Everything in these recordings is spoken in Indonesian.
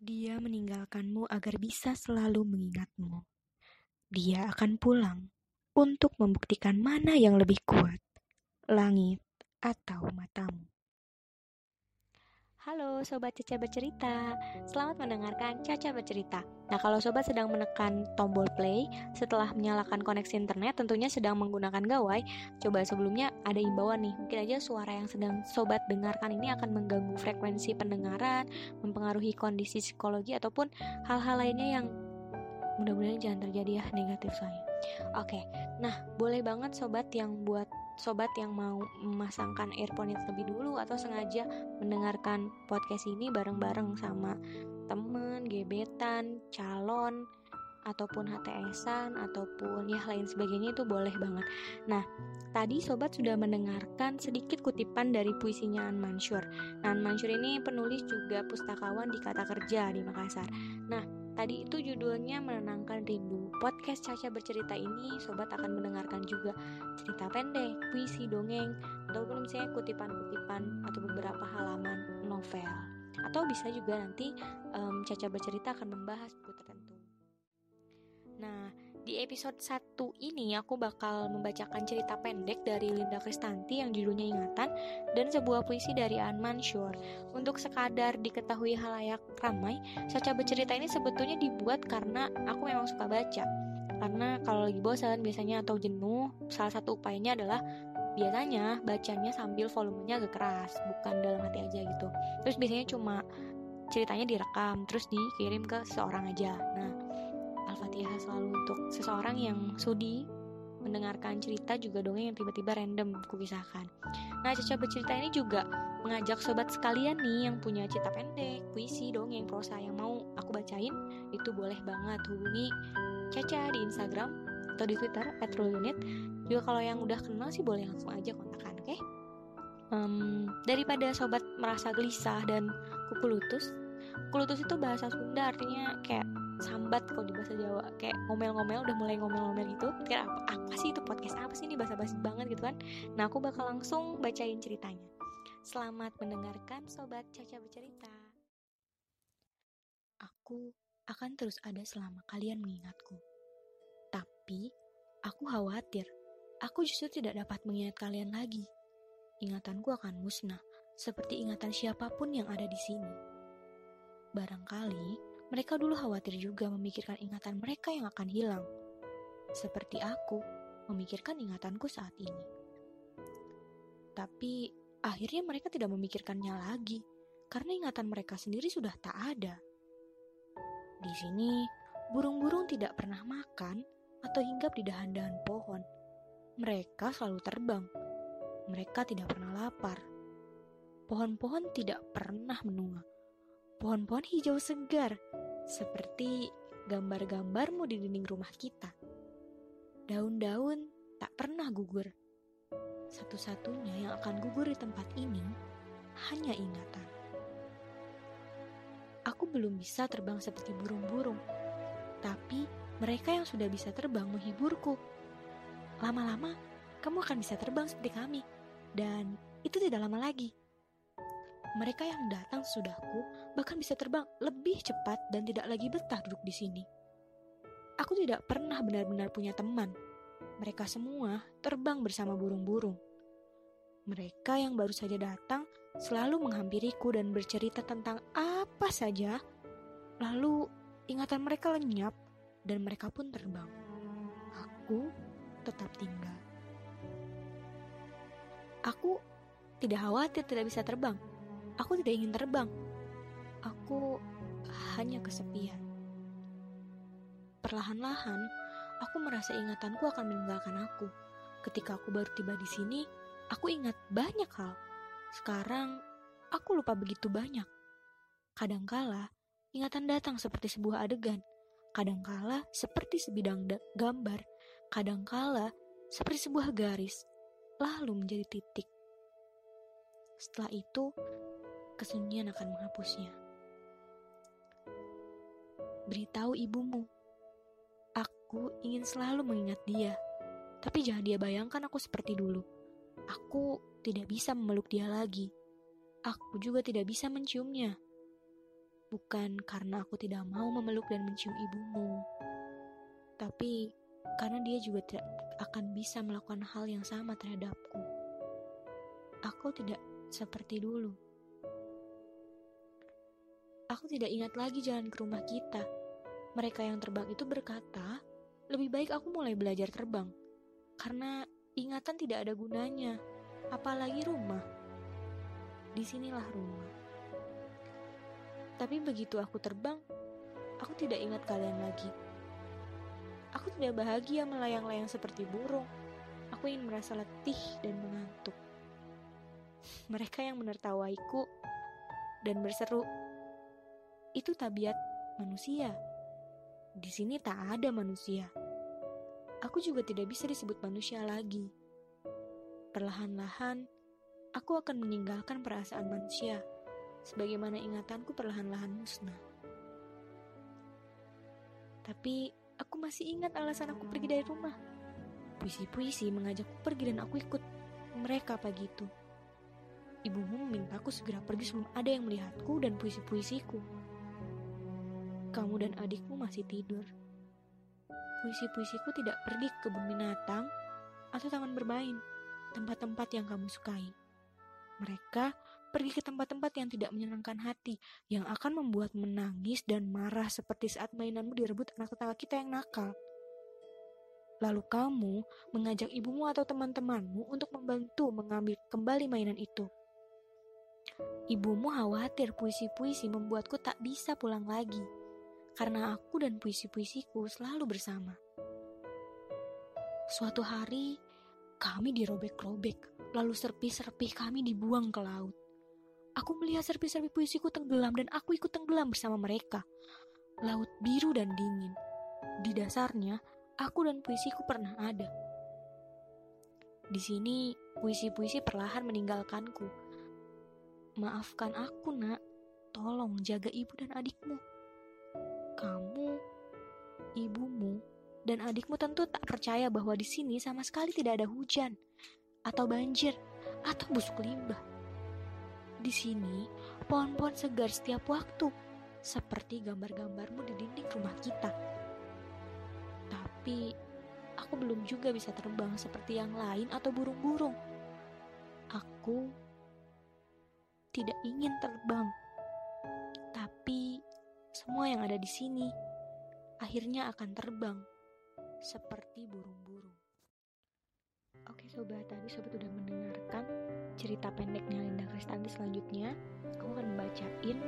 Dia meninggalkanmu agar bisa selalu mengingatmu. Dia akan pulang untuk membuktikan mana yang lebih kuat, langit atau matamu. Halo Sobat Caca Bercerita, selamat mendengarkan Caca Bercerita. Nah, kalau Sobat sedang menekan tombol play setelah menyalakan koneksi internet, tentunya sedang menggunakan gawai. Coba sebelumnya ada imbauan nih, mungkin aja suara yang sedang Sobat dengarkan ini akan mengganggu frekuensi pendengaran, mempengaruhi kondisi psikologi, ataupun hal-hal lainnya yang mudah-mudahan jangan terjadi ya, negatif soalnya. Oke, nah boleh banget buat sobat yang mau memasangkan earphone lebih dulu atau sengaja mendengarkan podcast ini bareng-bareng sama temen, gebetan, calon, ataupun HTS-an, ataupun ya lain sebagainya, itu boleh banget. Nah, tadi Sobat sudah mendengarkan sedikit kutipan dari puisinya Aan Mansyur. Nah, Aan Mansyur ini penulis juga pustakawan di Kata Kerja di Makassar. Nah, tadi itu judulnya Menenangkan Rindu. Podcast Caca Bercerita ini Sobat akan mendengarkan juga cerita pendek, puisi, dongeng, ataupun misalnya kutipan-kutipan atau beberapa halaman novel. Atau bisa juga nanti Caca Bercerita akan membahas buku tertentu. Nah, di episode 1 ini aku bakal membacakan cerita pendek dari Linda Kristanti yang judulnya Ingatan dan sebuah puisi dari Aan Mansyur. Untuk sekadar diketahui halayak ramai, Caca Bercerita ini sebetulnya dibuat karena aku memang suka baca. Karena kalau lagi bosan biasanya atau jenuh, salah satu upayanya adalah biasanya bacanya sambil volumenya agak keras, bukan dalam hati aja gitu. Terus biasanya cuma ceritanya direkam, terus dikirim ke seseorang aja. Nah, Al-Fatihah selalu untuk seseorang yang sudi mendengarkan cerita juga dongeng yang tiba-tiba random kukisahkan. Nah, Caca Bercerita ini juga mengajak sobat sekalian nih yang punya cerita pendek, puisi, dongeng, prosa yang mau aku bacain, itu boleh banget hubungi Caca di Instagram atau di Twitter @rulunit. Juga kalau yang udah kenal sih boleh langsung aja kontakan, oke? Daripada sobat merasa gelisah dan kukulutus. Kulutus itu bahasa Sunda, artinya kayak sambat kalau di bahasa Jawa, kayak ngomel-ngomel, udah mulai ngomel-ngomel gitu. Kira apa sih itu, podcast apa sih ini, basa-basi banget gitu kan. Nah, aku bakal langsung bacain ceritanya. Selamat mendengarkan Sobat Caca Bercerita. Aku akan terus ada selama kalian mengingatku. Tapi aku khawatir, aku justru tidak dapat mengingat kalian lagi. Ingatanku akan musnah, seperti ingatan siapapun yang ada di sini. Barangkali mereka dulu khawatir juga memikirkan ingatan mereka yang akan hilang. Seperti aku memikirkan ingatanku saat ini. Tapi akhirnya mereka tidak memikirkannya lagi, karena ingatan mereka sendiri sudah tak ada. Di sini, burung-burung tidak pernah makan atau hinggap di dahan-dahan pohon. Mereka selalu terbang. Mereka tidak pernah lapar. Pohon-pohon tidak pernah menua. Pohon-pohon hijau segar, seperti gambar-gambarmu di dinding rumah kita. Daun-daun tak pernah gugur. Satu-satunya yang akan gugur di tempat ini hanya ingatan. Aku belum bisa terbang seperti burung-burung, tapi mereka yang sudah bisa terbang menghiburku. Lama-lama, kamu akan bisa terbang seperti kami, dan itu tidak lama lagi. Mereka yang datang sesudahku bahkan bisa terbang lebih cepat dan tidak lagi betah duduk di sini. Aku tidak pernah benar-benar punya teman. Mereka semua terbang bersama burung-burung. Mereka yang baru saja datang selalu menghampiriku dan bercerita tentang apa saja. Lalu ingatan mereka lenyap dan mereka pun terbang. Aku tetap tinggal. Aku tidak khawatir tidak bisa terbang. Aku tidak ingin terbang. Aku hanya kesepian. Perlahan-lahan, aku merasa ingatanku akan meninggalkan aku. Ketika aku baru tiba di sini, aku ingat banyak hal. Sekarang, aku lupa begitu banyak. Kadangkala, ingatan datang seperti sebuah adegan. Kadangkala, seperti sebidang gambar. Kadangkala, seperti sebuah garis. Lalu menjadi titik. Setelah itu, kesunyian akan menghapusnya. Beritahu ibumu. Aku ingin selalu mengingat dia. Tapi jangan dia bayangkan aku seperti dulu. Aku tidak bisa memeluk dia lagi. Aku juga tidak bisa menciumnya. bukan karena aku tidak mau memeluk dan mencium ibumu, tapi karena dia juga tidak akan bisa melakukan hal yang sama terhadapku. Aku tidak seperti dulu. Aku tidak ingat lagi jalan ke rumah kita. Mereka yang terbang itu berkata, lebih baik aku mulai belajar terbang, karena ingatan tidak ada gunanya, apalagi rumah. Disinilah rumah. Tapi begitu aku terbang, aku tidak ingat kalian lagi. Aku tidak bahagia melayang-layang seperti burung. Aku ingin merasa letih dan mengantuk. Mereka yang menertawaiku dan berseru, itu tabiat manusia. Di sini tak ada manusia. Aku juga tidak bisa disebut manusia lagi. Perlahan-lahan, aku akan meninggalkan perasaan manusia, sebagaimana ingatanku perlahan-lahan musnah. Tapi aku masih ingat alasan aku pergi dari rumah. Puisi-puisi mengajakku pergi dan aku ikut mereka pagi itu. Ibumu memintaku segera pergi sebelum ada yang melihatku dan puisi-puisiku. Kamu dan adikmu masih tidur. Puisi-puisiku tidak pergi ke kebun binatang atau taman bermain, tempat-tempat yang kamu sukai. Mereka pergi ke tempat-tempat yang tidak menyenangkan hati, yang akan membuat menangis dan marah seperti saat mainanmu direbut anak tetangga kita yang nakal. Lalu kamu mengajak ibumu atau teman-temanmu untuk membantu mengambil kembali mainan itu. Ibumu khawatir puisi-puisi membuatku tak bisa pulang lagi, karena aku dan puisi-puisiku selalu bersama. Suatu hari, kami dirobek-robek, lalu serpih-serpih kami dibuang ke laut. Aku melihat serpih-serpih puisiku tenggelam dan aku ikut tenggelam bersama mereka. Laut biru dan dingin. Di dasarnya, aku dan puisiku pernah ada. Di sini, puisi-puisi perlahan meninggalkanku. Maafkan aku, nak. Tolong jaga ibu dan adikmu. Kamu, ibumu, dan adikmu tentu tak percaya bahwa di sini sama sekali tidak ada hujan, atau banjir, atau busuk limbah. Di sini, pohon-pohon segar setiap waktu, seperti gambar-gambarmu di dinding rumah kita. Tapi aku belum juga bisa terbang seperti yang lain atau burung-burung. Aku tidak ingin terbang. Tapi semua yang ada di sini akhirnya akan terbang seperti burung-burung. Oke sobat, tadi sobat udah mendengarkan cerita pendeknya Linda Kristanti. Selanjutnya aku akan membacain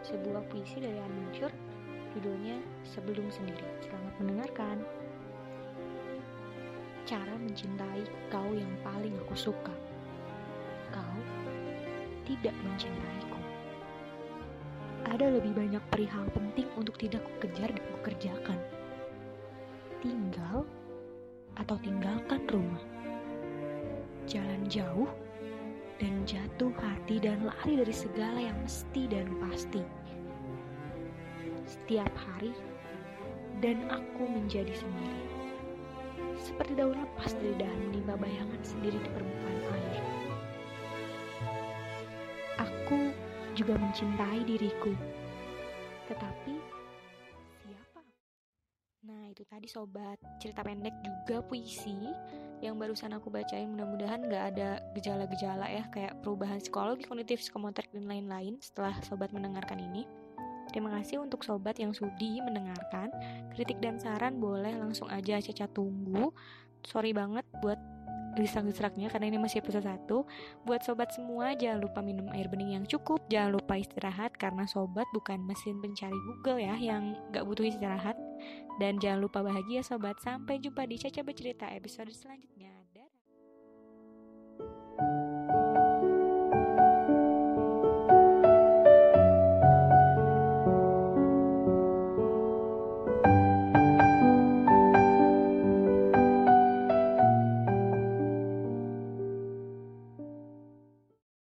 sebuah puisi dari Aan Mansyur. Judulnya Sebelum Sendiri. Selamat mendengarkan. Cara mencintai kau yang paling aku suka. Kau tidak mencintaiku. Ada lebih banyak perihal penting untuk tidak kukejar dan kukerjakan. Tinggal atau tinggalkan rumah. Jalan jauh dan jatuh hati dan lari dari segala yang mesti dan pasti. Setiap hari, dan aku menjadi sendiri. Seperti daun lepas dari dahan menimba bayangan sendiri di permukaan air. Aku juga mencintai diriku. Tetapi, siapa? Nah, itu tadi sobat, cerita pendek juga puisi yang barusan aku bacain. Mudah-mudahan gak ada gejala-gejala ya, kayak perubahan psikologi, kognitif, psikomotorik, dan lain-lain setelah sobat mendengarkan ini. Terima kasih untuk sobat yang sudi mendengarkan. Kritik dan saran boleh langsung aja Caca tunggu. Sorry banget buat diserak-diseraknya karena ini masih episode 1. Buat sobat semua, jangan lupa minum air bening yang cukup. Jangan lupa istirahat karena sobat bukan mesin pencari Google ya, yang gak butuh istirahat. Dan jangan lupa bahagia sobat. Sampai jumpa di Caca Bercerita episode selanjutnya.